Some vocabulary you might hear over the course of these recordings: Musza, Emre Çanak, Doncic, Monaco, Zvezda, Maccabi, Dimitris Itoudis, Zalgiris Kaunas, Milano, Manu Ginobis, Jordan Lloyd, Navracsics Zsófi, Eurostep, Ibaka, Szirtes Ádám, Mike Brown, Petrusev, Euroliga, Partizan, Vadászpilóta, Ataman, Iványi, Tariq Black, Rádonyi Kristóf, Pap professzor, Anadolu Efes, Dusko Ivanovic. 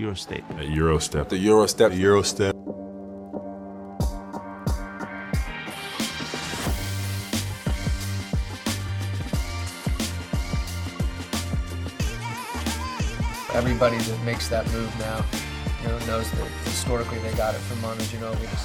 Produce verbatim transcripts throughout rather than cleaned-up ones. Eurostep. At Eurostep. The Eurostep. The Eurostep. Everybody that makes that move now, you know, knows that historically they got it from Manu Ginobis.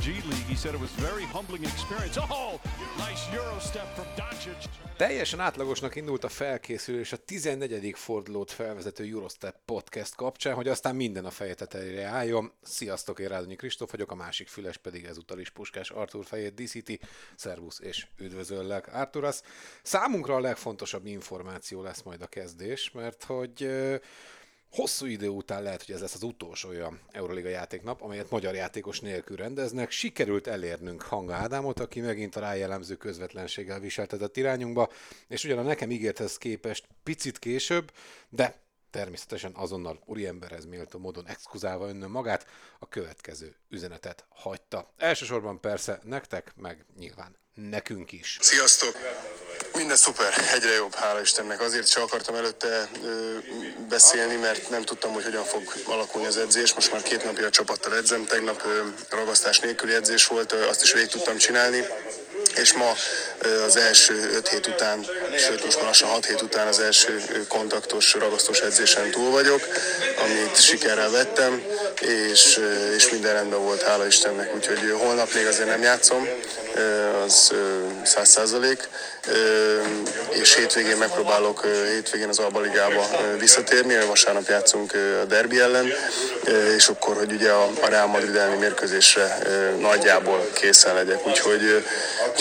G League, he said it was very humbling experience. Oh, nice Eurostep from Doncic. Teljesen átlagosnak indult a felkészülés a tizennegyedik fordulót felvezető Eurostep podcast kapcsán, hogy aztán minden a feje tetejére álljon. Sziasztok, én Rádonyi Kristóf vagyok, a másik füles pedig ezúttal is Puskás Artúr fejét díszíti. Szervusz és üdvözöllek, Artúrasz. Számunkra a legfontosabb információ lesz majd a kezdés, mert hogy... hosszú idő után lehet, hogy ez lesz az utolsó olyan Euroliga játéknap, amelyet magyar játékos nélkül rendeznek. Sikerült elérnünk Hanga Ádámot, aki megint a rájellemző közvetlenséggel viseltetett irányunkba, és ugyan a nekem ígérthez képest picit később, de természetesen azonnal úriemberhez méltó módon exkuzálva önnön magát, a következő üzenetet hagyta. Elsősorban persze nektek, meg nyilván nekünk is. Sziasztok! Minden szuper, egyre jobb, hála Istennek. Azért se akartam előtte ö, beszélni, mert nem tudtam, hogy hogyan fog alakulni az edzés. Most már két napja a csapattal edzem, tegnap ö, ragasztás nélküli edzés volt, ö, azt is végig tudtam csinálni. És ma az első öt hét után, sőt most már lassan hat hét után az első kontaktos, ragasztós edzésen túl vagyok, amit sikerrel vettem, és, és minden rendben volt, hála Istennek, úgyhogy holnap még azért nem játszom, az száz százalék, és hétvégén megpróbálok hétvégén az Alba ligába visszatérni, vasárnap játszunk a derbi ellen, és akkor, hogy ugye a Real Madrid elleni mérkőzésre nagyjából készen legyek, úgyhogy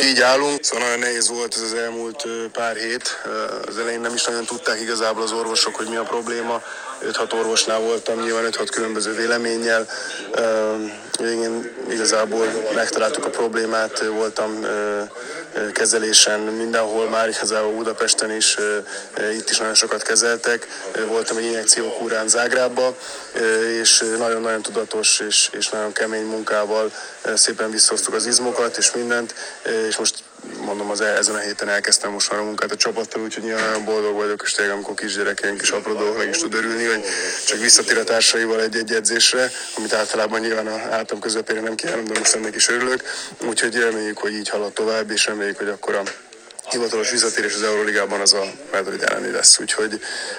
így állunk. Szóval nagyon nehéz volt ez az elmúlt pár hét. Az elején nem is nagyon tudták igazából az orvosok, hogy mi a probléma. öt-hat orvosnál voltam, nyilván öt-hat különböző véleménnyel. Végén igazából megtaláltuk a problémát, voltam kezelésen mindenhol már, igazából Budapesten is, itt is nagyon sokat kezeltek. Voltam egy injekciókúrán Zágrábba, és nagyon-nagyon tudatos és, és nagyon kemény munkával szépen visszahoztuk az izmokat és mindent, és most mondom, az ezen a héten elkezdtem most már a munkát a csapattal, úgyhogy nagyon boldog vagyok, és tényleg, amikor kisgyerekünk is apró dolgok, meg is tud örülni, hogy csak visszatér a társaival egy-egy edzésre, amit általában nyilván a hátam közepére nem kívánom, de most ennek is örülök, úgyhogy reméljük, hogy így halad tovább, és reméljük, hogy akkor a hivatalos visszatérés az Euroligában az a Madrid elleni lesz, úgyhogy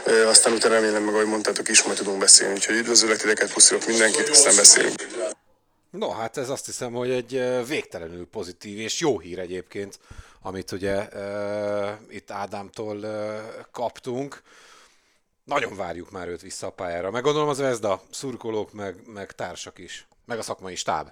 e, aztán utána remélem meg, ahogy mondtátok is, majd tudunk beszélni, úgyhogy üdvözöllek titeket, puszilok mindenkit, aztán beszélünk. No, hát ez azt hiszem, hogy egy végtelenül pozitív és jó hír egyébként, amit ugye e, itt Ádámtól e, kaptunk. Nagyon várjuk már őt vissza a pályára. Meg gondolom a Zvezda szurkolók, meg, meg társak is, meg a szakmai stáb.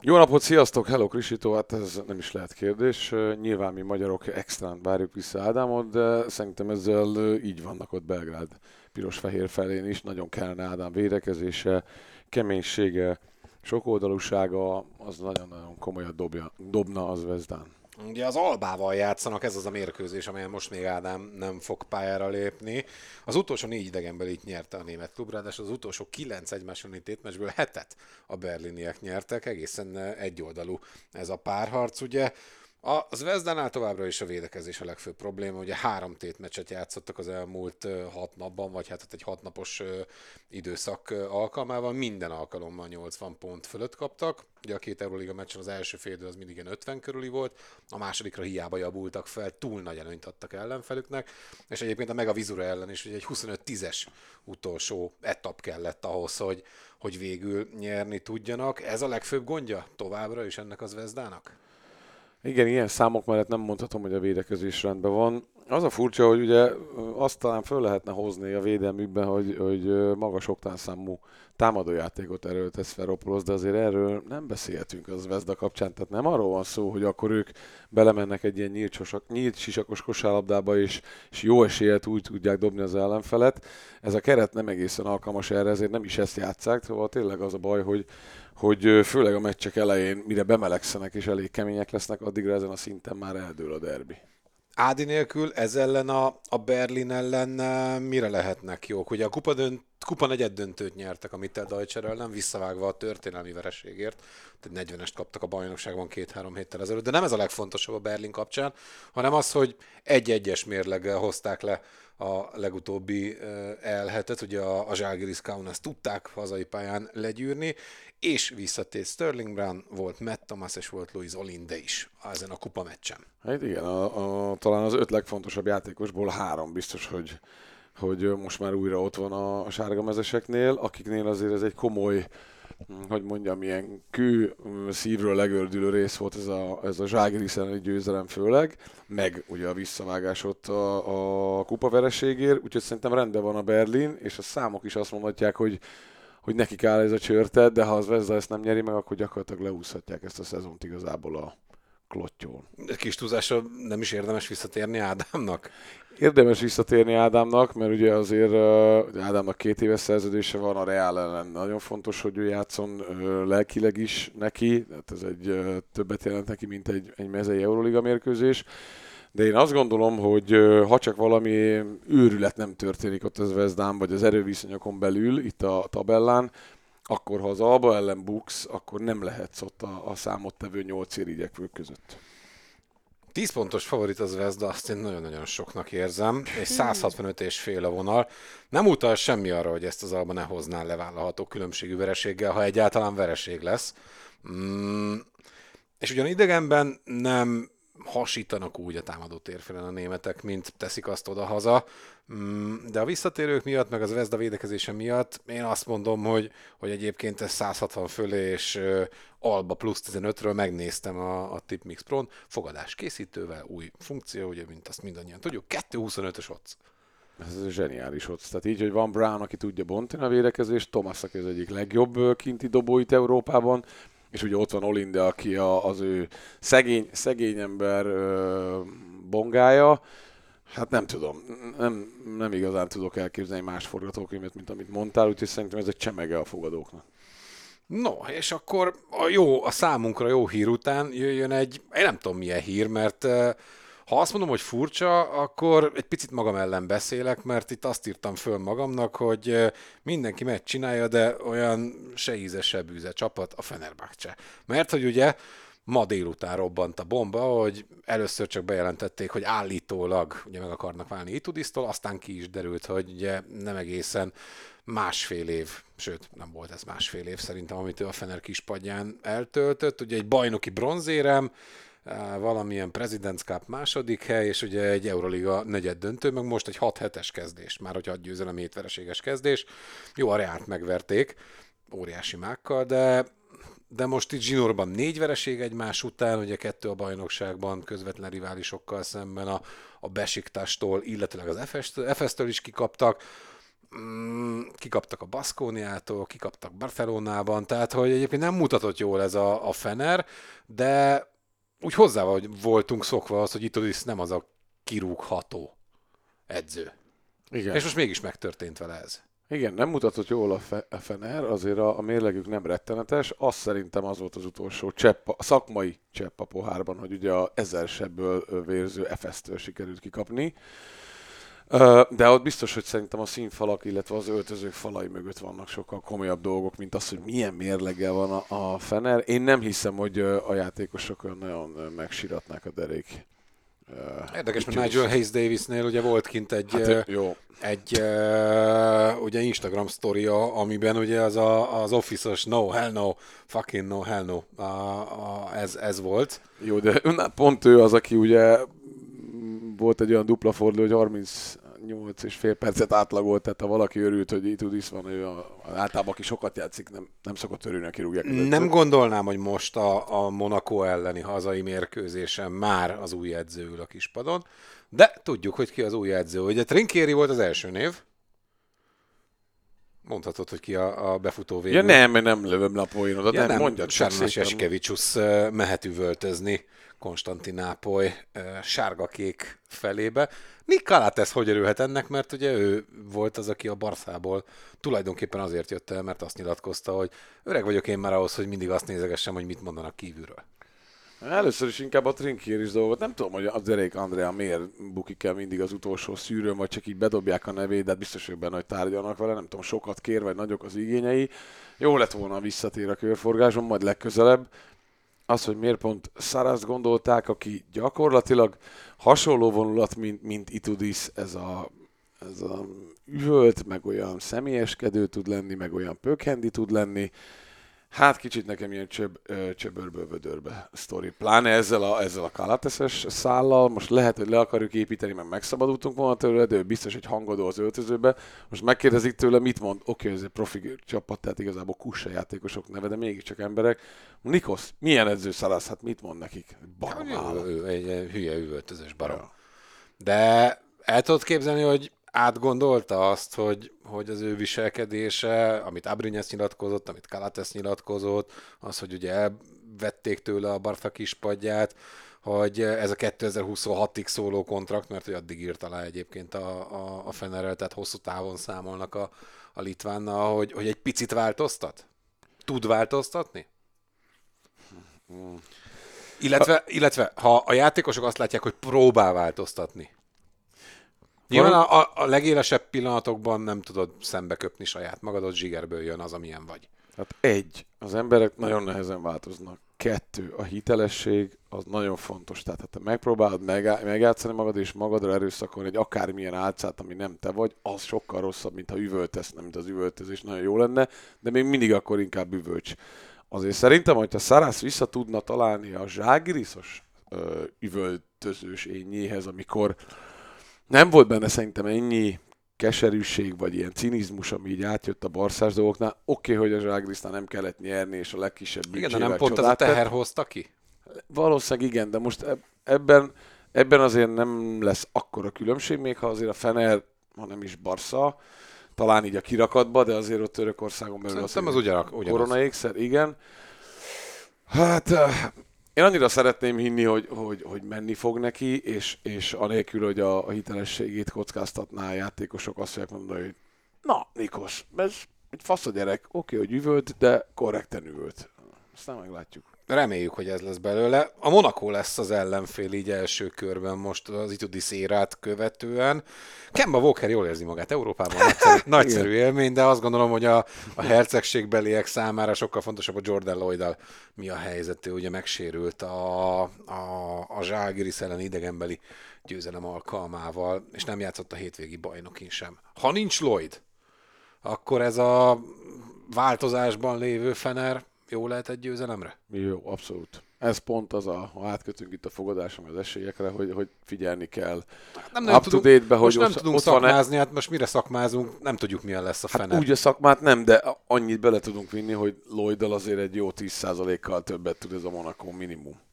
Jó napot, sziasztok! Hello, Krisito! Hát ez nem is lehet kérdés. Nyilván mi magyarok extrán várjuk vissza Ádámot, de szerintem ezzel így vannak ott Belgrád piros-fehér felén is. Nagyon kellene Ádám védekezése, keménysége, sokoldalúsága, az nagyon-nagyon komolyat dobja, dobna az Zvezdán. Ugye az Albával játszanak, ez az a mérkőzés, amelyen most még Ádám nem fog pályára lépni. Az utolsó négy idegenből itt nyerte a német klub, ráadásul az utolsó kilenc egymásoni tétmeccsből hetet a berliniek nyertek, egészen egyoldalú ez a párharc, ugye. A Zvezdánál továbbra is a védekezés a legfőbb probléma, ugye három tétmeccset játszottak az elmúlt hat napban, vagy hát egy hatnapos időszak alkalmával, minden alkalommal nyolcvan pont fölött kaptak, ugye a két Euroliga meccsen az első fél idő az mindig ilyen ötven körüli volt, a másodikra hiába javultak fel, túl nagy előnyt adtak ellenfelüknek, és egyébként a Megavizura ellen is ugye egy huszonöt tízes utolsó etap kellett ahhoz, hogy, hogy végül nyerni tudjanak. Ez a legfőbb gondja továbbra is ennek a Zvezdának? Igen, ilyen számok mellett nem mondhatom, hogy a védekezés rendben van. Az a furcsa, hogy ugye azt talán föl lehetne hozni a védelmükben, hogy, hogy magas oktánszámú támadójátékot erőltesz Feropolos, de azért erről nem beszélhetünk az Zvezda kapcsán. Tehát nem arról van szó, hogy akkor ők belemennek egy ilyen nyílt, sosak, nyílt sisakos kosárlabdába, és, és jó esélyt úgy tudják dobni az ellenfelet. Ez a keret nem egészen alkalmas erre, ezért nem is ezt játsszák, szóval tényleg az a baj, hogy hogy főleg a meccsek elején, mire bemelegszenek és elég kemények lesznek, addigra ezen a szinten már eldől a derbi. Ádi nélkül ez ellen a, a Berlin ellen mire lehetnek jók? Ugye a kupa, dönt, kupa negyed döntőt nyertek a Mitteldeutscher ellen, visszavágva a történelmi vereségért. Tehát negyvenest kaptak a bajnokságban két-három héttel ezelőtt, de nem ez a legfontosabb a Berlin kapcsán, hanem az, hogy egy-egyes mérleggel hozták le a legutóbbi elhetet, ugye a, a Zalgiris Kaunas tudták hazai pályán legyűrni, és visszatért Sterling Brown, volt Matt Thomas, és volt Luis Olinde is ezen a kupa meccsen. Hát igen, a, a, talán az öt legfontosabb játékosból három biztos, hogy, hogy most már újra ott van a, a sárgamezeseknél, akiknél azért ez egy komoly, hogy mondjam, ilyen kő szívről legördülő rész volt ez a, ez a Zalgiris-elleni győzelem főleg, meg ugye a visszavágás ott a, a kupavereségért, úgyhogy szerintem rendben van a Berlin, és a számok is azt mondhatják, hogy, hogy nekik áll ez a csörte, de ha az Zvezda ezt nem nyeri meg, akkor gyakorlatilag leúszhatják ezt a szezont igazából a klottyón. Kis túlzásra nem is érdemes visszatérni Ádámnak? Érdemes visszatérni Ádámnak, mert ugye azért Ádámnak két éves szerződése van, a Real ellen nagyon fontos, hogy ő játszon lelkileg is neki, tehát ez egy többet jelent neki, mint egy, egy mezei Euroliga mérkőzés, de én azt gondolom, hogy ha csak valami őrület nem történik ott az Zvezdán, vagy az erőviszonyokon belül, itt a tabellán, akkor ha az Alba ellen buksz, akkor nem lehetsz ott a, a számottevő nyolc irigyekvő között. tíz pontos favorit az Zvezda, azt én nagyon-nagyon soknak érzem, és száz hatvanöt és fél a vonal. Nem utal semmi arra, hogy ezt az Alba ne hozná levállalható különbségű vereséggel, ha egyáltalán vereség lesz. Mm. És ugyan idegenben nem hasítanak úgy a támadó térfélen a németek, mint teszik azt oda-haza, mm. de a visszatérők miatt, meg az Zvezda védekezése miatt én azt mondom, hogy, hogy egyébként ez száz hatvan fölé, és Alba plusz tizenötről megnéztem a, a TipMix Pro-n, fogadás készítővel, új funkció, ugye, mint azt mindannyian tudjuk, kettő huszonötös odds. Ez zseniális odds. Tehát így, hogy van Brown, aki tudja bontani a védekezést, Thomas, aki az egyik legjobb kinti dobóit Európában, és ugye ott van Olinde, aki az ő szegény, szegény ember bongája. Hát nem tudom, nem, nem igazán tudok elképzelni más forgatókönyvet, mint amit mondtál, úgyhogy szerintem ez egy csemege a fogadóknak. No, és akkor a, jó, a számunkra jó hír után jöjjön egy, én nem tudom milyen hír, mert ha azt mondom, hogy furcsa, akkor egy picit magam ellen beszélek, mert itt azt írtam föl magamnak, hogy mindenki megcsinálja, de olyan se íze, se bűze csapat a Fenerbahce. Mert hogy ugye ma délután robbant a bomba, hogy először csak bejelentették, hogy állítólag ugye meg akarnak válni Itoudisztól, aztán ki is derült, hogy ugye nem egészen másfél év, sőt nem volt ez másfél év szerintem, amit ő a Fener kispadján eltöltött, ugye egy bajnoki bronzérem, valamilyen President's Cup második hely, és ugye egy Euroliga negyed döntő, meg most egy hat hetes kezdés, már hogy hat győzelem, hét vereséges kezdés. Jó, a Reált megverték, óriási mákkal, de, de most itt zsinórban négy vereség egymás után, ugye kettő a bajnokságban, közvetlen riválisokkal szemben a, a Besiktástól, illetőleg az Efesztől is kikaptak, kikaptak a Baskoniától, kikaptak Barcelonában, tehát hogy egyébként nem mutatott jól ez a, a Fener, de úgy hozzá voltunk szokva az, hogy Itoudis nem az a kirúgható edző. Igen. És most mégis megtörtént vele ez. Igen, nem mutatott jól a, fe- a Fener, azért a, a mérlegük nem rettenetes, azt szerintem az volt az utolsó csepp, a szakmai csepp a pohárban, hogy ugye a ezer sebből vérző Efesztől sikerült kikapni. De ott biztos, hogy szerintem a színfalak, illetve az öltözők falai mögött vannak sokkal komolyabb dolgok, mint az, hogy milyen mérleggel van a, a Fener. Én nem hiszem, hogy a játékosok nagyon megsiratnák a derék. Érdekes, mert Nigel Hayes-Davisnél ugye volt kint egy, hát, jó. egy ugye Instagram sztoria, amiben ugye az, a, az office-os no, hell no, fucking no, hell no, a, a, ez, ez volt. Jó, de pont ő az, aki ugye volt egy olyan dupla forduló, hogy harmincnyolc és fél percet átlagolt, tehát ha valaki örült, hogy Itoudis van, ő a, általában aki sokat játszik, nem, nem szokott örülni, aki rúgják. Nem gondolnám, hogy most a, a Monaco elleni hazai mérkőzésen már az új edző ül a kispadon, de tudjuk, hogy ki az új edző. Ugye Trinchieri volt az első név. Mondhatod, hogy ki a, a befutó végül. Ja nem, nem lövöm lapóinodat, ja, nem, mondjad. Šarūnas Jasikevičius mehet üvöltözni Konstantinápoly sárgakék felébe. Nick Calathes hogy örülhet ennek, mert ugye ő volt az, aki a Barszából tulajdonképpen azért jött el, mert azt nyilatkozta, hogy öreg vagyok én már ahhoz, hogy mindig azt nézegessem, hogy mit mondanak kívülről. Először is inkább a Trinchieris dolgot. Nem tudom, hogy a Derek Andrea miért bukik el mindig az utolsó szűrőn, vagy csak így bedobják a nevét, de biztos, hogy benne, hogy tárgyalnak vele. Nem tudom, sokat kér, vagy nagyok az igényei. Jó lett volna, visszatér a körforgáson, majd legközelebb. Az, hogy miért pont Saraszt gondolták, aki gyakorlatilag hasonló vonulat, mint, mint Itoudis, ez a ez a üvölt, meg olyan személyeskedő tud lenni, meg olyan pökhendi tud lenni. Hát kicsit nekem ilyen csöb, csöbörből vödörbe sztori. Pláne ezzel a, ezzel a Kalateszes szállal. Most lehet, hogy le akarjuk építeni, mert megszabadultunk volna tőle, de ő biztos, hogy hangodó az öltözőbe. Most megkérdezik tőle, mit mond? Oké, okay, ez egy profi csapat, tehát igazából kussa játékosok neve, de mégiscsak emberek. Nikosz, milyen edző Szalász? Hát mit mond nekik? Barom állat. Egy hülye üvöltözős barom. Ja. De el tudod képzelni, hogy átgondolta azt, hogy, hogy az ő viselkedése, amit Abrinyes nyilatkozott, amit Kalates nyilatkozott, az, hogy ugye elvették tőle a Barca kispadját, hogy ez a kétezer-huszonhatig szóló kontrakt, mert hogy addig írt alá egyébként a, a, a Fenerrel, tehát hosszú távon számolnak a, a Litvánnal, hogy, hogy egy picit változtat? Tud változtatni? Mm. Illetve, illetve, ha a játékosok azt látják, hogy próbál változtatni, nyilván a, a, a legélesebb pillanatokban nem tudod szembeköpni saját magadot, zsigerből jön az, amilyen vagy. Hát egy, az emberek nagyon nehezen változnak. Kettő, a hitelesség az nagyon fontos. Tehát ha te megpróbálod megá- megjátszani magad és magadra erőszakolni egy akármilyen álcát, ami nem te vagy, az sokkal rosszabb, mint ha üvöltesz, nem mint az üvöltözés, nagyon jó lenne, de még mindig akkor inkább üvölcs. Azért szerintem, hogyha Szarász vissza tudna találni a zságiriszos ö, üvöltözős ényéhez, amikor nem volt benne szerintem ennyi keserűség, vagy ilyen cinizmus, ami így átjött a barszás dolgoknál. Oké, okay, hogy a Zságrisznál nem kellett nyerni, és a legkisebb bücsével csodát. Igen, de nem pont az a teher hozta ki? Valószínűleg igen, de most ebben, ebben azért nem lesz akkora különbség, még ha azért a Fener, ha nem is Barca, talán így a kirakatba, de azért ott Törökországon belül az, az ugyanak, koronaékszer, igen. Hát... Én annyira szeretném hinni, hogy, hogy, hogy menni fog neki, és, és anélkül, hogy a, a hitelességét kockáztatná a játékosok, azt fogják mondani, hogy na, Nikos, ez egy fasz a gyerek, oké, okay, hogy üvölt, de korrekten üvölt. Aztán meglátjuk. Reméljük, hogy ez lesz belőle. A Monaco lesz az ellenfél így első körben most az Itoudis érát követően. Kemba Walker jól érzi magát Európában, nagyszerű, nagyszerű élmény, de azt gondolom, hogy a, a hercegségbeliek számára sokkal fontosabb a Jordan Lloyd-dal mi a helyzet. Ő ugye megsérült a, a, a Žalgiris ellen idegenbeli győzelem alkalmával, és nem játszott a hétvégi bajnokin sem. Ha nincs Lloyd, akkor ez a változásban lévő Fener jó lehet egy győzelemre? Jó, abszolút. Ez pont az, a, ha átkötünk itt a fogadásom az esélyekre, hogy, hogy figyelni kell. Nem, nem tudunk, be, most nem ott, tudunk ott szakmázni, e... hát most mire szakmázunk, nem tudjuk milyen lesz a Fener. Hát úgy a szakmát nem, de annyit bele tudunk vinni, hogy Lloyddal azért egy jó tíz százalékkal többet tud ez a Monaco minimum.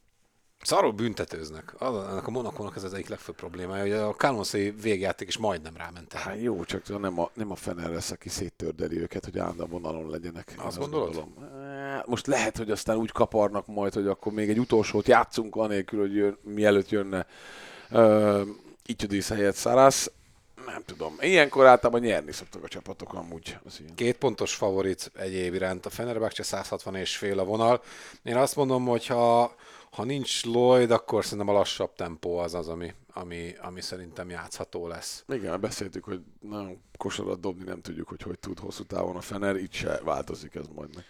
Szarul büntetőznek. Ennek a Monacónak ez az egyik legfőbb problémája, hogy a Kaunas-i végjáték is majdnem ráment. Hát jó, csak nem a, nem a Fener lesz, aki széttördeli őket, hogy állandó vonalon legyenek. Azt gondolod? Most lehet, hogy aztán úgy kaparnak majd, hogy akkor még egy utolsót játszunk, anélkül, hogy jön, mielőtt jönne uh, Itoudis helyett Szarász. Nem tudom. Ilyenkor általában nyerni szoktak a csapatok amúgy. Két pontos favorit egyéb iránt a Fenerbahce, száz hatvan és fél a vonal. Én azt mondom, hogy ha Ha nincs Lloyd, akkor szerintem a lassabb tempó az az, ami, ami, ami szerintem játszható lesz. Igen, beszéltük, hogy nem kosarat dobni nem tudjuk, hogy hogy tud hosszú távon a Fener, itt se változik ez majd meg.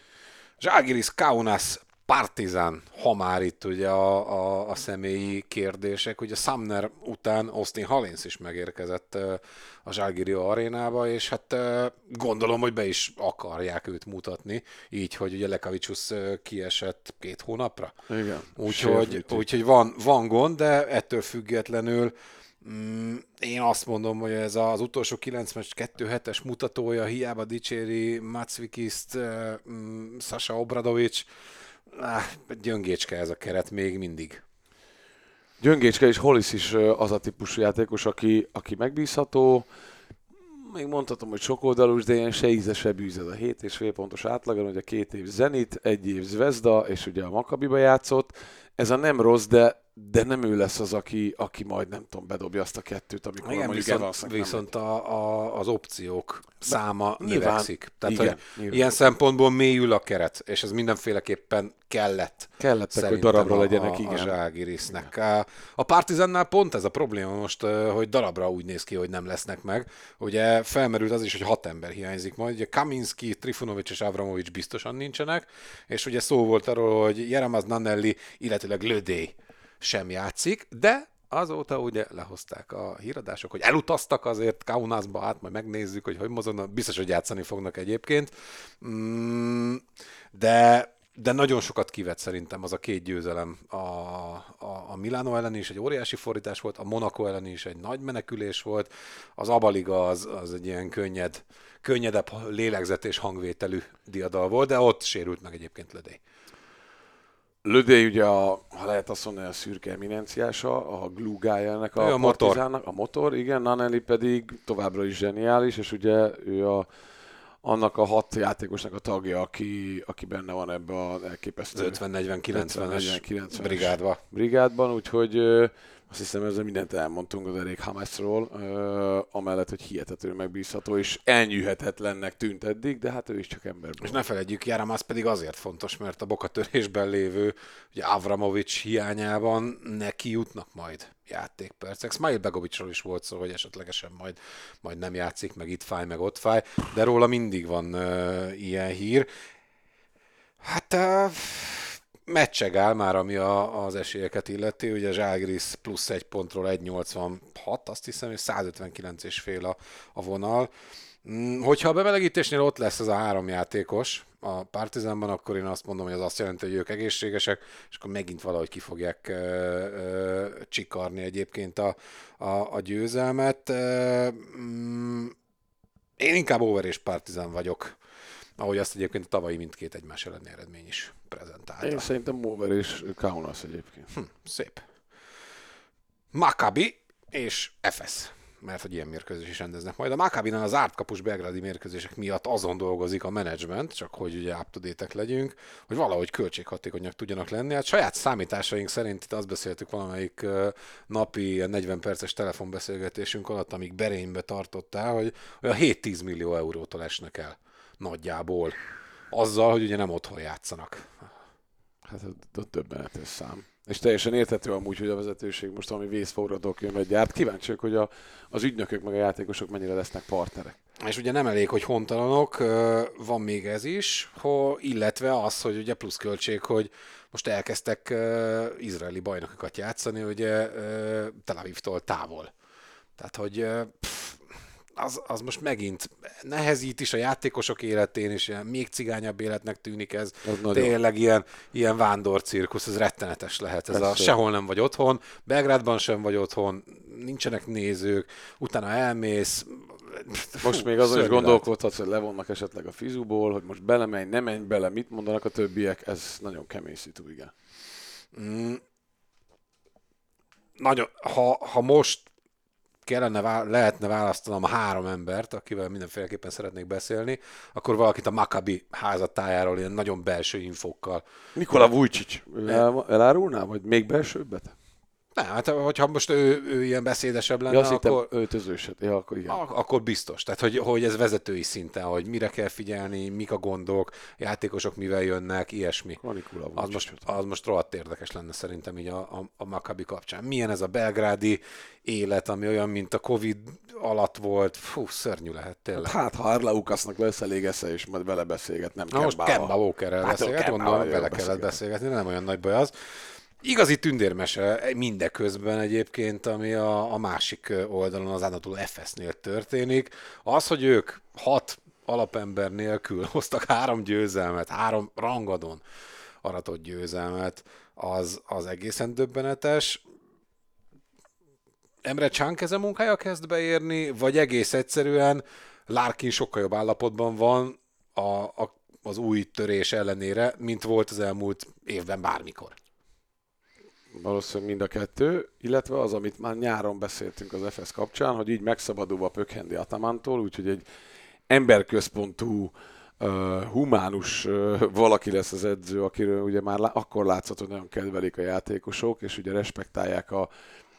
Zalgiris Kaunas Partizan, ha már itt ugye a, a, a személyi kérdések, ugye Sumner után Austin Hollins is megérkezett a Zalgiris arénába, és hát gondolom, hogy be is akarják őt mutatni, így, hogy ugye Lekavičius kiesett két hónapra. Igen. Úgyhogy úgy, van, van gond, de ettől függetlenül mm, én azt mondom, hogy ez az utolsó kilenc meccs, kettő hetes mutatója, hiába dicséri Matsvikiszt, mm, Sasa Obradović, Ah, gyöngécske ez a keret még mindig. Gyöngécske, és Hollis is az a típusú játékos, aki, aki megbízható. Még mondhatom, hogy sokoldalús, de ilyen se íze, se bűz ez a hét és fél pontos átlagon, ugye két év Zenit, egy év Zvezda, és ugye a Maccabiba játszott. Ez a nem rossz, de, de nem ő lesz az, aki, aki majd nem tudom, bedobja azt a kettőt, amikor igen, mondjuk Evansznak nem Viszont a, a, az opciók száma de, növekszik. Nyilván, Tehát, igen, nyilván. Ilyen szempontból mélyül a keret, és ez mindenféleképpen kellett. Kellettek, hogy darabra a, legyenek, igen. A Zalgirisnek. A, a Partizannál pont ez a probléma most, hogy darabra úgy néz ki, hogy nem lesznek meg. Ugye felmerült az is, hogy hat ember hiányzik majd. Ugye Kaminski, Trifunovic és Avramovic biztosan nincsenek, és ugye szó volt arról, hogy Jeremaz Nanelli, illetőleg Lödé sem játszik, de Azóta ugye lehozták a híradások, hogy elutaztak azért Kaunasba, hát majd megnézzük, hogy hogy mozognak, biztos, hogy játszani fognak egyébként, de, de nagyon sokat kivett szerintem az a két győzelem a, a, a Milano ellen is, egy óriási fordítás volt, a Monaco ellen is egy nagy menekülés volt, az Alba liga az, az egy ilyen könnyed, könnyedebb lélegzet és hangvételű diadal volt, de ott sérült meg egyébként Lödély. Lödély ugye, a, ha lehet azt mondani, a szürke eminenciása, a glúgája ennek a, a Partizánnak, a motor, igen, Nanelli pedig továbbra is zseniális, és ugye ő a, annak a hat játékosnak a tagja, aki, aki benne van ebben az elképesztő ötven negyven kilencvenes brigádban. brigádban, úgyhogy azt hiszem, ezzel mindent elmondtunk az Erik Hamesról, amellett, hogy hihetetlenül megbízható és elnyűhetetlennek tűnt eddig, de hát ő is csak ember. És ne felejtjük, Járam, az pedig azért fontos, mert a bokatörésben lévő ugye Avramovics hiányában neki jutnak majd játékpercek. Szmáil Begovicsról is volt szó, hogy esetlegesen majd, majd nem játszik, meg itt fáj, meg ott fáj, de róla mindig van uh, ilyen hír. Hát... Uh... meccsegál már, ami a, az esélyeket illeti, ugye Zalgiris plusz egy pontról egy egész nyolcvanhat, azt hiszem, és száz ötvenkilenc egész öt a, a vonal. Hogyha a bemelegítésnél ott lesz ez a három játékos a Partizánban, akkor én azt mondom, hogy az azt jelenti, hogy ők egészségesek, és akkor megint valahogy ki fogják ö, ö, csikarni egyébként a, a, a győzelmet. Ö, én inkább over és Partizán vagyok. Ahogy azt egyébként a tavalyi mindkét egymás elleni eredmény is prezentálta. Én szerintem over és Kaunas egyébként. Hm, szép. Maccabi és Efes, mert hogy ilyen mérkőzés is rendeznek majd. A Maccabinál az ártkapus belgrádi mérkőzések miatt azon dolgozik a menedzsment, csak hogy ugye up-to-date-ek legyünk, hogy valahogy költséghatékonyak tudjanak lenni. Hát saját számításaink szerint, itt azt beszéltük valamelyik napi negyven perces telefonbeszélgetésünk alatt, amíg berénybe tartottál, hogy olyan hét-tíz millió eurótól esnek el. Nagyjából. Azzal, hogy ugye nem otthon játszanak. Hát ott döbbenetes szám. És teljesen érthető amúgy, hogy a vezetőség most valami vészforgatókönyvet megy gyárt. Kíváncsiak, hogy a, az ügynökök meg a játékosok mennyire lesznek partnerek. És ugye nem elég, hogy hontalanok, van még ez is, illetve az, hogy ugye plusz költség, hogy most elkezdtek izraeli bajnokokat játszani, ugye Tel Avivtól távol. Tehát, hogy... Pff, Az, az most megint nehezít is a játékosok életén, és még cigányabb életnek tűnik ez. Az tényleg ilyen, ilyen vándorcirkusz, ez rettenetes lehet. Ez a sehol nem vagy otthon, Belgrádban sem vagy otthon, nincsenek nézők, utána elmész. Most Hú, még azon is gondolkodhatsz, hogy levonnak esetleg a fizuból, hogy most belemenj, ne menj bele, mit mondanak a többiek, ez nagyon kemény szitu, igen. Mm. Nagyon, ha, ha most kellene, lehetne választanom három embert, akivel mindenféleképpen szeretnék beszélni, akkor valakit a Maccabi házatájáról ilyen nagyon belső infókkal. Nikola Vujcic el, elárulná, vagy még belsőbbet? Nem, hát hogyha most ő, ő ilyen beszédesebb lenne, ja, akkor... öltözőset. Ja, akkor, ak- akkor biztos. Tehát, hogy, hogy ez vezetői szinten, hogy mire kell figyelni, mik a gondok, játékosok mivel jönnek, ilyesmi. Az most, az most rohadt érdekes lenne szerintem így a, a, a Maccabi kapcsán. Milyen ez a belgrádi élet, ami olyan, mint a Covid alatt volt. Fú, szörnyű lehet tényleg. Hát, ha Arlaukasnak lesz elég esze, és majd vele beszélget, nem kell bála. Na most Kemba Walkerrel beszélget, gondolom, vele kellett beszélgetni, nem olyan nagy baj az. Igazi tündérmese mindeközben egyébként, ami a, a másik oldalon, az Anadolu Efesnél történik. Az, hogy ők hat alapember nélkül hoztak három győzelmet, három rangadon aratott győzelmet, az, az egészen döbbenetes. Emre Csánk ez a munkája kezd beérni, vagy egész egyszerűen Larkin sokkal jobb állapotban van a, a, az új törés ellenére, mint volt az elmúlt évben bármikor. Valószínűleg mind a kettő, illetve az, amit már nyáron beszéltünk az Efes kapcsán, hogy így megszabadulva Pökhendi Atamántól, úgyhogy egy emberközpontú, uh, humánus uh, valaki lesz az edző, akiről ugye már lá- akkor látszott, hogy nagyon kedvelik a játékosok, és ugye respektálják a,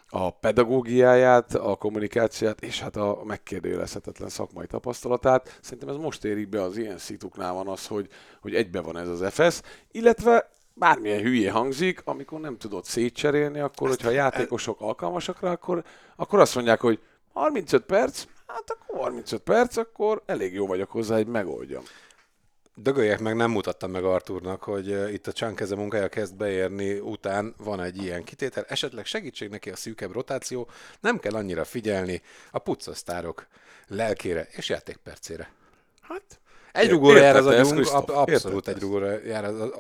a pedagógiáját, a kommunikációját, és hát a megkérdőjelezhetetlen szakmai tapasztalatát. Szerintem ez most érik be, az ilyen szituknál van az, hogy, hogy egybe van ez az Efes, illetve bármilyen hülye hangzik, amikor nem tudod szétcserélni, akkor, ezt hogyha a játékosok el... alkalmasak rá, akkor, akkor azt mondják, hogy harmincöt perc, hát akkor harmincöt perc, akkor elég jó vagyok hozzá, hogy megoldjam. dögöljek meg, nem mutattam meg Artúrnak, hogy itt a csánkeze munkája kezd beérni, után van egy ilyen kitétel, esetleg segítség neki a szűkebb rotáció, nem kell annyira figyelni a puccasztárok lelkére és játékpercére. Hát... Egy rugóra jár az agyunk, abszolút egy rugóra jár az,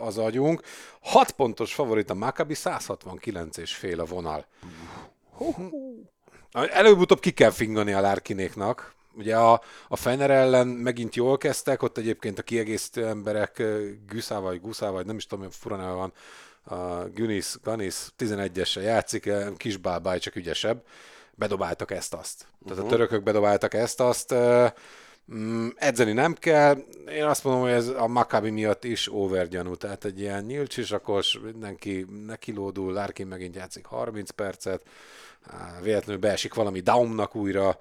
az agyunk. hat pontos favorit a Maccabi, száz hatvankilenc és fél a vonal. Előbb-utóbb ki kell fingani a Larkinéknak. Ugye a, a Fener ellen megint jól kezdtek, ott egyébként a kiegészítő emberek Güszá vagy Guszá vagy nem is tudom, furanában van, a Günis, Ganis tizenegyessel játszik, kisbálbáj, csak ügyesebb. Bedobáltak ezt-azt. Tehát uh-huh. a törökök bedobáltak ezt-azt. Mm, edzeni nem kell, én azt mondom, hogy ez a Maccabi miatt is overgyanú, tehát egy ilyen nyílcsisakos, mindenki nekilódul, Larkin megint játszik harminc percet, véletlenül beesik valami Daumnak újra.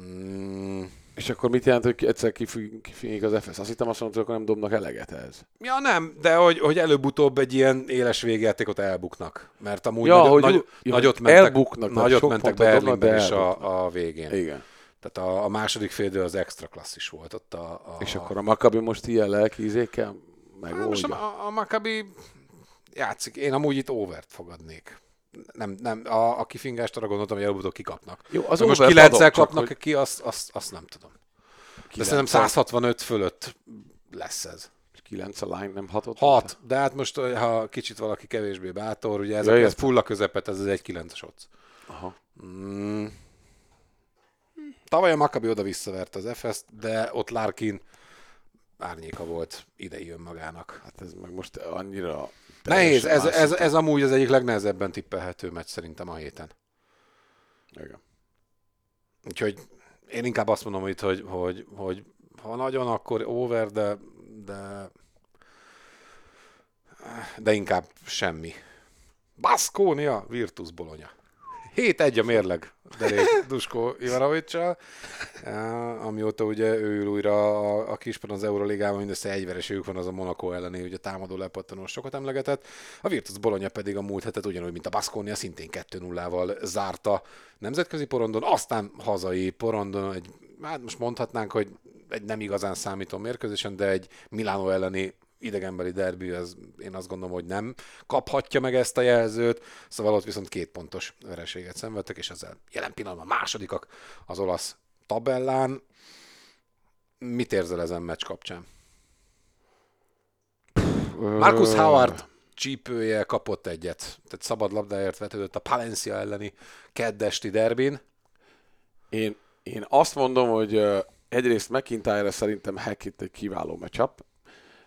Mm. És akkor mit jelent, hogy egyszer kifingik az Efes? Azt hittem azt mondtad, hogy nem dobnak eleget ehhez. Ja nem, de hogy, hogy előbb-utóbb egy ilyen éles végjátékot elbuknak, mert amúgy ja, nagy, hogy, nagy, ja, nagyot mentek, nagyot mentek Berlinben is a, a végén. Igen. Tehát a, a második félidő az extra klasszis volt ott a, a... És akkor a Maccabi most ilyen lelkiízékkel megoldja? A, a Maccabi játszik. Én amúgy itt overt fogadnék. Nem, nem, a, a kifingástara gondoltam, hogy előbb-utóbb kikapnak. Jó, az most kilenccel kapnak hogy... ki, azt, azt, azt nem tudom. De szerintem száz hatvanöt fölött lesz ez. kilenc a line, nem hatott? hat, de hát most, ha kicsit valaki kevésbé bátor, ugye ez, ez full a közepet, ez az egy kilences odds. Aha. Mm. Tavaly a Maccabi oda visszavert az Efeszt, de ott Larkin árnyéka volt idei önmagának. Hát ez meg most annyira... Nehéz, ez, ez, ez amúgy az egyik legnehezebben tippelhető meccs szerintem a héten. Igen. Úgyhogy én inkább azt mondom itt, hogy, hogy, hogy ha nagyon, akkor over, de, de, de inkább semmi. Baskonia, Virtus Bologna. hét egy a mérleg derék Dusko Ivanovic-sal, amióta ugye ő ül újra a, a kispadon az Euroligában, mindössze egy vereségük van az a Monaco elleni, ugye támadó lepattanó sokat emlegetett. A Virtus Bologna pedig a múlt hetet ugyanúgy, mint a Baskonia, szintén kettő nullával zárta nemzetközi porondon, aztán hazai porondon, egy, hát most mondhatnánk, hogy egy nem igazán számító mérkőzésen, de egy Milano elleni idegenbeli derbi, ez, én azt gondolom, hogy nem kaphatja meg ezt a jelzőt, szóval ott viszont két pontos vereséget szenvedtek, és ezzel jelen pillanatban másodikak az olasz tabellán. Mit érzel ezen meccs kapcsán? Marcus Howard csípője kapott egyet, tehát szabad labdáért vetődött a Palencia elleni keddesti derbin. Én, én azt mondom, hogy egyrészt McIntyre szerintem Hackett egy kiváló matchup,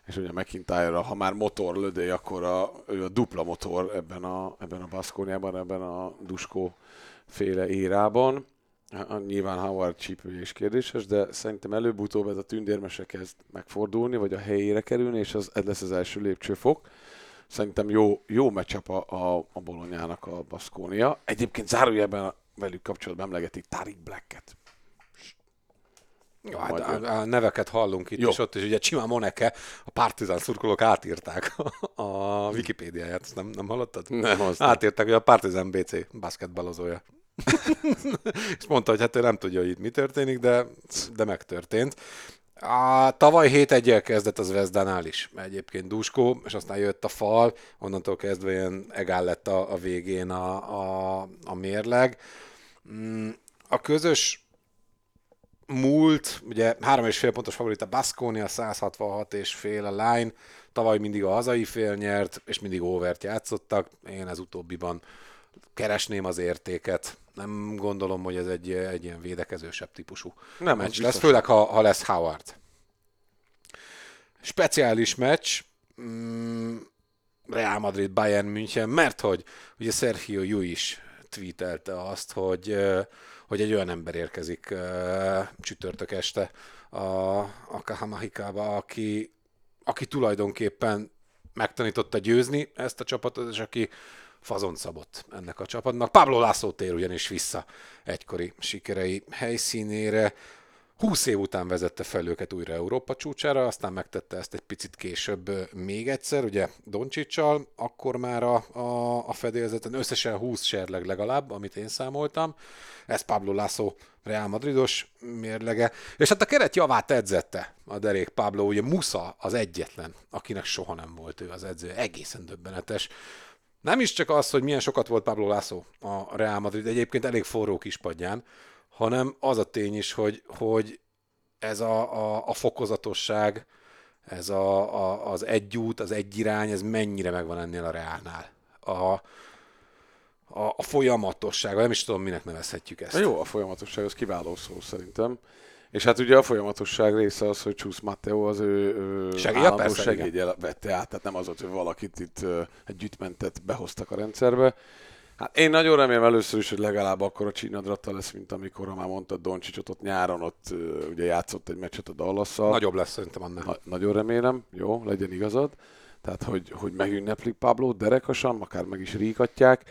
és ugye McIntyre, ha már motor lödé, akkor a, ő a dupla motor ebben a, ebben a Baszkóniában, ebben a Dusko féle érában. Nyilván Howard csípője is kérdéses, de szerintem előbb-utóbb ez a tündérmese kezd megfordulni, vagy a helyére kerülni, és az, ez lesz az első lépcsőfok. Szerintem jó, jó meccsap a, a, a Bolognának a Baskonia. Egyébként zárójelben velük kapcsolatban emlegetik Tariq Blacket. Ja, hát a, a neveket hallunk itt, jó. És ott is ugye Csima Moneke, a Partizan szurkolók átírták a Wikipédiáját, ezt nem, nem hallottad? Nem, azt átírták, hogy a Partizan bé cé basketballozója. És mondta, hogy hát ő nem tudja, hogy itt mi történik, de, de megtörtént. A tavaly hét egyel kezdett az Zvezdánál is egyébként Dusko, és aztán jött a fal, onnantól kezdve ilyen egál lett a, a végén a, a, a mérleg. A közös múlt, ugye három és fél pontos favorit a Baskonia, száz hatvanhat és fél a line, tavaly mindig a hazai fél nyert, és mindig overt játszottak, én ez utóbbiban keresném az értéket, nem gondolom, hogy ez egy, egy ilyen védekezősebb típusú nem, meccs biztos. Lesz, főleg ha, ha lesz Howard. Speciális meccs, mm, Real Madrid, Bayern München, mert hogy ugye Sergio Yu is tweetelte azt, hogy hogy egy olyan ember érkezik uh, csütörtök este a, a Kahamahikába, aki, aki tulajdonképpen megtanította győzni ezt a csapatot, és aki fazont szabott ennek a csapatnak. Pablo Laso tér ugyanis vissza egykori sikerei helyszínére. húsz év után vezette fel őket újra Európa csúcsára, aztán megtette ezt egy picit később még egyszer, ugye Doncsicsal, akkor már a, a, a fedélzeten összesen húsz serleg legalább, amit én számoltam. Ez Pablo Laso Real Madridos mérlege. És hát a keret javát edzette a derék Pablo, ugye Musza az egyetlen, akinek soha nem volt ő az edző. Egészen döbbenetes. Nem is csak az, hogy milyen sokat volt Pablo Laso a Real Madrid, egyébként elég forró kispadján, hanem az a tény is, hogy, hogy ez a, a, a fokozatosság, ez a, a, az egyút, az egyirány, ez mennyire megvan ennél a Realnál. A... A, a folyamatossága, nem is tudom, minek nevezhetjük ezt. Jó, a folyamatosság, az kiváló szó szerintem. És hát ugye a folyamatosság része az, hogy Csúsz Matteo az ő, ő Segély, állandó segédje vette át, tehát nem az, hogy valakit itt egy ütmentet behoztak a rendszerbe. Hát én nagyon remélem először is, hogy legalább akkor a csínadratta lesz, mint amikor, ha már mondtad, Doncsicsot ott nyáron, ott ugye játszott egy meccset a Dallasszal. Nagyobb lesz szerintem annál. Na, nagyon remélem, jó, legyen igazad. Tehát, hogy, hogy megünneplik Pablót derekasan, akár meg is rígatják.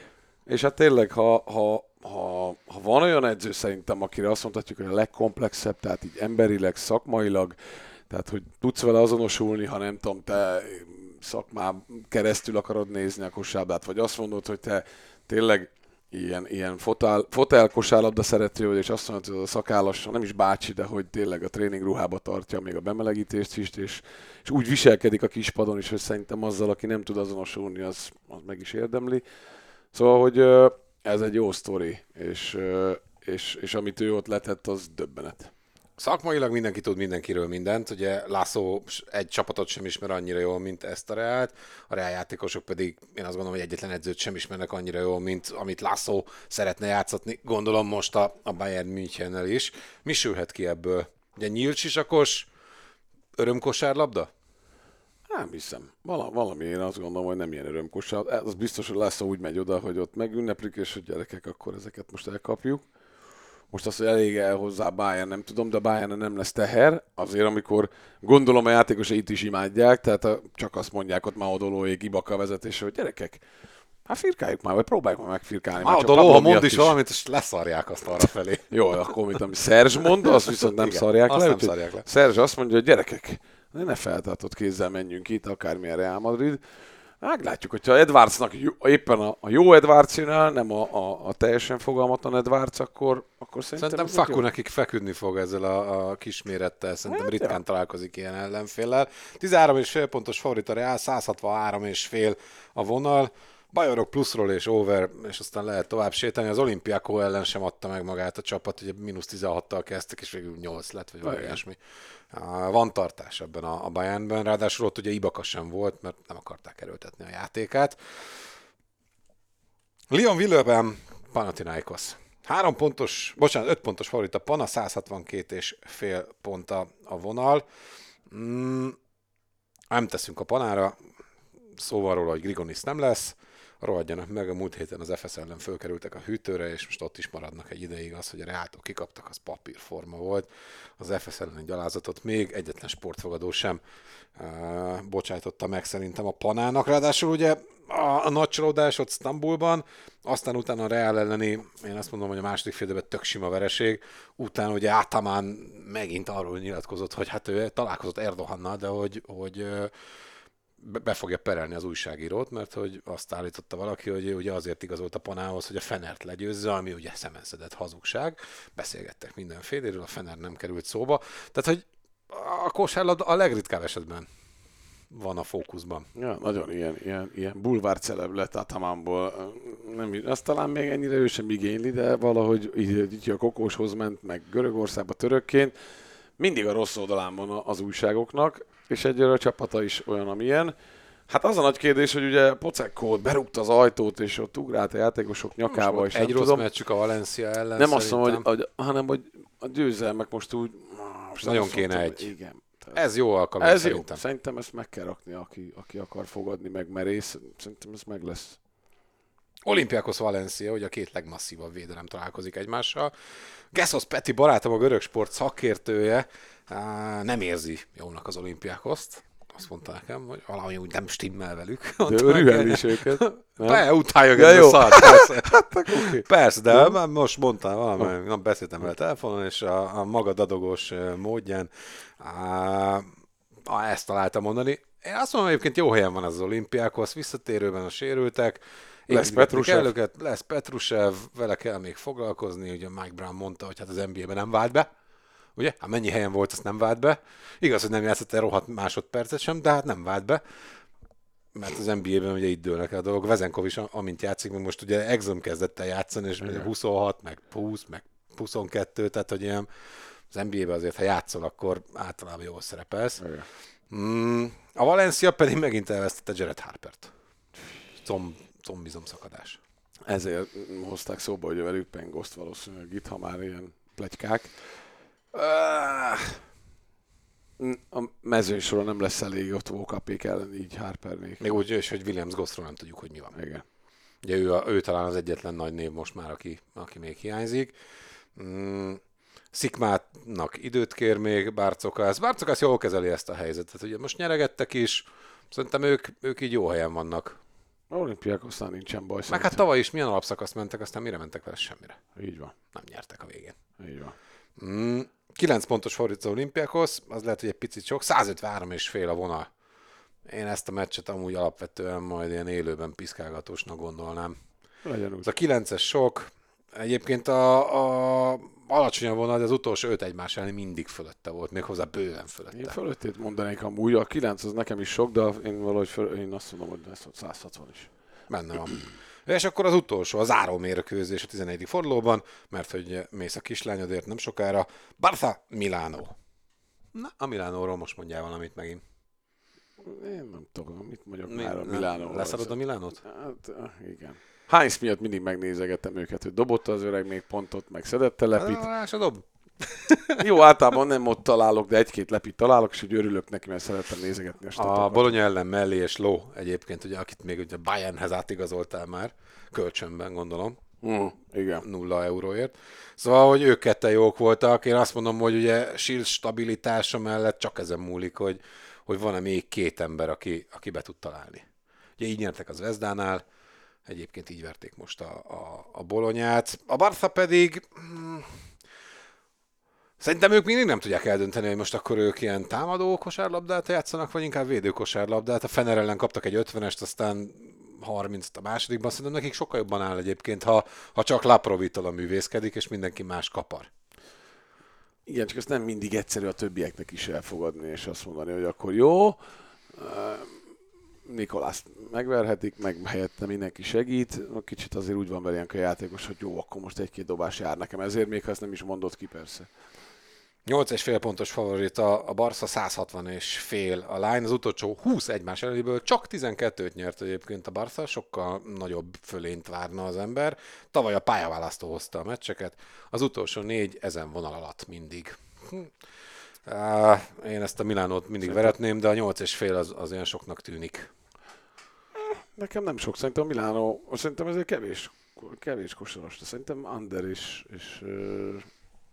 És hát tényleg, ha, ha, ha, ha van olyan edző szerintem, akire azt mondhatjuk, hogy a legkomplexebb, tehát így emberileg, szakmailag, tehát hogy tudsz vele azonosulni, ha nem tudom, te szakmán keresztül akarod nézni a kosárlabdát, vagy azt mondod, hogy te tényleg ilyen, ilyen fotel, fotel kosárlabda szerető vagy, és azt mondod, hogy az a szakállas, nem is bácsi, de hogy tényleg a tréning ruhába tartja még a bemelegítést is, és, és úgy viselkedik a kispadon is, hogy szerintem azzal, aki nem tud azonosulni, az, az meg is érdemli. Szóval, hogy ez egy jó sztori, és, és, és amit ő ott letett, az döbbenet. Szakmailag mindenki tud mindenkiről mindent, ugye Laso egy csapatot sem ismer annyira jól, mint ezt a Reált, a Reál játékosok pedig én azt gondolom, hogy egyetlen edzőt sem ismernek annyira jól, mint amit Laso szeretne játszatni, gondolom most a, a Bayern Münchennel is. Mi sülhet ki ebből? Ugye nyílcsisakos örömkosárlabda? Nem hiszem. Val- valami én azt gondolom, hogy nem ilyen örömkossal. Az biztos, hogy Laso úgy megy oda, hogy ott megünneplik, és hogy gyerekek, akkor ezeket most elkapjuk. Most azt, hogy elég el hozzá Bayern, nem tudom, de Bayern nem lesz teher. Azért, amikor gondolom a játékosai itt is imádják, tehát a, csak azt mondják ott Maodolóék, Ibaka vezetése, hogy gyerekek, hát firkáljuk már, vagy próbáljuk már megfirkálni. Maodoló, ha mond is valamit, és leszarják azt arra felé. Jó, akkor mit, ami Szerzs mond, azt viszont nem igen, szarják azt le. Nem szarják le. Szerzs azt mondja, hogy gyerekek, ne feltartott kézzel menjünk itt, akármilyen Real Madrid. Meglátjuk, hogyha Edwardsnak éppen a, a jó Edwards jön el, nem a, a, a teljesen fogalmatlan Edwards, akkor, akkor szerintem... Szerintem Faku nekik feküdni fog ezzel a, a kismérettel, szerintem hát, ritkán ja. találkozik ilyen ellenféllel. tizenhárom egész öt pontos favorit a Real, száz hatvanhárom egész öt a vonal. Bajorok pluszról és over, és aztán lehet tovább sétálni. Az Olympiakó ellen sem adta meg magát a csapat, ugye mínusz tizenhattal kezdtek, és végül nyolc lett, vagy valami ilyesmi. Van tartás ebben a, a Bayernben, ráadásul ott ugye Ibaka sem volt, mert nem akarták erőltetni a játékát. Lyonville-ben Panathinaikos. Három pontos, bocsánat, öt pontos favorit a Pana, száz hatvankét egész öt pont a vonal. Mm, nem teszünk a Panára, szóval róla, hogy Grigonis nem lesz. Rohadjanak meg, a múlt héten az Efes ellen fölkerültek a hűtőre, és most ott is maradnak egy ideig. Az, hogy a Reáltól kikaptak, az papírforma volt. Az Efes ellen gyalázatot még egyetlen sportfogadó sem uh, bocsájtotta meg szerintem a Panának. Ráadásul ugye a, a nagy csalódás ott Sztambulban, aztán utána a Reál elleni, én azt mondom, hogy a második fél időben tök sima vereség, utána ugye Ataman megint arról nyilatkozott, hogy hát ő találkozott Erdogannal, de hogy... hogy be fogja perelni az újságírót, mert hogy azt állította valaki, hogy ugye azért igazolt a Panához, hogy a Fenert legyőzze, ami ugye szemenszedett hazugság. Beszélgettek mindenféléről, a Fener nem került szóba. Tehát, hogy a kosárlabda a legritkább esetben van a fókuszban. Ja, nagyon ilyen, ilyen, ilyen bulvárceleb lett Atamánból. Nem, azt talán még ennyire ő sem igényli, de valahogy így, így a kokóshoz ment, meg Görögországba törökként. Mindig a rossz oldalán van az újságoknak, és egyre a csapata is olyan, amilyen. Hát az a nagy kérdés, hogy ugye Pocekkót berúgta az ajtót, és ott ugrált a játékosok nyakába, és egy rossz meccsük a Valencia ellen. Nem azt mondom, hogy, hanem hogy a győzelmek most úgy... Most nagyon kéne mondtam, egy. Igen. Ez jó alkalom, ez szerintem. Jó. Szerintem ezt meg kell rakni, aki, aki akar fogadni, meg merész. Szerintem ez meg lesz. Olympiakos Valencia, hogy a két legmasszívabb védelem találkozik egymással. Gessos Peti barátom, a görög sport szakértője, nem érzi jónak az Olympiakoszt. Azt mondta nekem, hogy valami úgy nem stimmel velük. De örülni is őket. Be, utáljuk ezt a szart. Persze, hát, okay. Persze, de jó. Már most mondtam valamelyik nap, beszéltem vele telefonon, és a, a maga dadogos módján a, ezt találtam mondani. Én azt mondom, egyébként jó helyen van az Olympiakos, visszatérőben a sérültek, Lesz Petrusev. Lesz Petrusev, vele kell még foglalkozni, ugye Mike Brown mondta, hogy hát az en bé á-ben nem vált be, ugye? Hát mennyi helyen volt, azt nem vált be. Igaz, hogy nem játszott el rohadt másodpercet sem, de hát nem vált be, mert az en bé á-ben ugye itt dőlnek el a dolgok. Vezenkov is, amint játszik, mert most ugye Exum kezdett el játszani, és ugye huszonhat, meg húsz, meg huszonkettő, tehát hogy ilyen az en bé á-ben azért, ha játszol, akkor általában jól szerepelsz. Mm, a Valencia pedig megint elvesztette Jared Harpert. Comb, combizom szakadás. Ezért hozták szóba, hogy velük pengoszt valószínűleg itt, ha már ilyen pletykák. A mezősorra nem lesz elég ott Vókapék ellen, így Harpernék. Még úgy, és hogy Williams Gossról nem tudjuk, hogy mi van. Igen. Ugye ő, a, ő talán az egyetlen nagy név most már, aki, aki még hiányzik. Mm. Szikmátnak időt kér még Bárcokász. Bárcokász jól kezeli ezt a helyzetet. Ugye most nyeregettek is, szerintem ők, ők így jó helyen vannak. Olympiakosnál nincsen baj. Meg hát tavaly is milyen alapszakaszt mentek, aztán mire mentek vele, semmire. Így van. Nem nyertek a végén. Így van. Mm, kilenc pontos fordít az Olympiakos, az lehet, hogy egy picit sok. száz ötvenhárom egész öt a vonal. Én ezt a meccset amúgy alapvetően majd ilyen élőben piszkálgatósnak gondolnám. Legyen úgy. Ez a kilences sok. Egyébként a, a alacsonyabb vonal, de az utolsó öt egymás elleni mindig fölötte volt, még hozzá bőven fölötte. Én fölöttét mondanék amúgy, a kilenc az nekem is sok, de én valahogy föl, én azt mondom, hogy lesz ott száz hatvan is. Benne van. És akkor az utolsó, a záró mérkőzés a tizenegyedik fordulóban, mert hogy mész a kislányodért nem sokára, Barca Milano. Na, a Milánóról most mondjál valamit megint. Én nem tudom, mit mondjak Mi, már a Milánóról. Leszarod a Milánót? Hát, igen. Heinz miatt mindig megnézegettem őket, hogy dobotta az öreg még pontot, meg szedett telepít. Jó, általában nem ott találok, de egy-két lepít találok, és úgy örülök neki, mert szerettem nézegetni. A, a Bologna ellen mellé és Ló egyébként, ugye, akit még ugye Bayernhez átigazoltál már, kölcsönben gondolom, mm, igen. nulla euróért. Szóval, hogy ők ketten jók voltak, én azt mondom, hogy ugye Shield stabilitása mellett csak ezen múlik, hogy, hogy van-e még két ember, aki, aki be tud találni. Ugye így nyertek a Zvezdánál, egyébként így verték most a, a, a Bolonyát. A Barca pedig... Mm, szerintem ők mindig nem tudják eldönteni, hogy most akkor ők ilyen támadó kosárlabdát játszanak, vagy inkább védő kosárlabdát. A Fener ellen kaptak egy ötvenest, aztán harmincast a másodikban. Szerintem nekik sokkal jobban áll egyébként, ha, ha csak Laprovitola művészkedik, és mindenki más kapar. Igen, csak ezt nem mindig egyszerű a többieknek is elfogadni, és azt mondani, hogy akkor jó... Nikolászt megverhetik, meg helyette mindenki segít. Kicsit azért úgy van velünk a játékos, hogy jó, akkor most egy-két dobás jár nekem. Ezért még ha ezt nem is mondott ki, persze. nyolc egész öt pontos favorit a Barca, száz hatvan egész öt a line. Az utolsó húsz egymás elleniből csak tizenkettőt nyert egyébként a Barca, sokkal nagyobb fölényt várna az ember. Tavaly a pályaválasztó hozta a meccseket, az utolsó négy ezen vonal alatt mindig. Hm. Én ezt a Milánót mindig szerintem veretném, de a nyolc egész öt az, az ilyen soknak tűnik. Nekem nem sok, szerintem a Milánó, szerintem ezért kevés, kevés kosaros, de szerintem under is. És,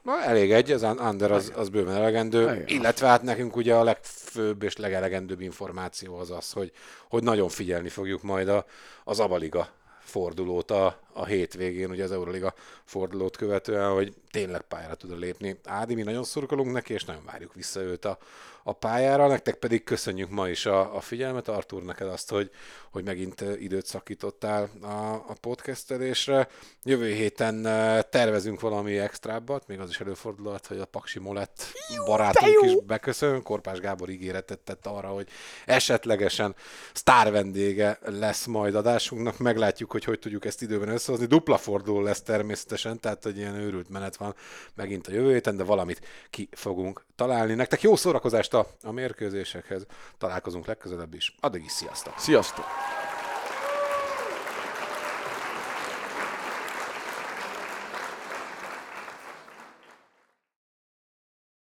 na, elég egy, az under az, az bőven elegendő, igen. Illetve hát nekünk ugye a legfőbb és legelegendőbb információ az az, hogy, hogy nagyon figyelni fogjuk majd a, az Abaliga fordulót a, a hétvégén, ugye az Euroliga fordulót követően, hogy tényleg pályára tud lépni. Ádi, mi nagyon szurkolunk neki, és nagyon várjuk vissza őt a, a pályára. Nektek pedig köszönjük ma is a, a figyelmet. Artúr, neked azt, hogy, hogy megint időt szakítottál a, a podcastelésre. Jövő héten tervezünk valami extrábbat, még az is előfordulhat, hogy a Paksi Molett barátunk is beköszön. Korpás Gábor ígéretet tett arra, hogy esetlegesen sztár vendége lesz majd adásunknak. Meglátjuk, hogy hogy tudjuk ezt időben összehozni. Dupla forduló lesz természetesen, tehát egy ilyen őrült menet van megint a jövő héten, de valamit ki fogunk találni. Nektek jó szórakozást a, a mérkőzésekhez. Találkozunk legközelebb is. Addig is sziasztok! Sziasztok!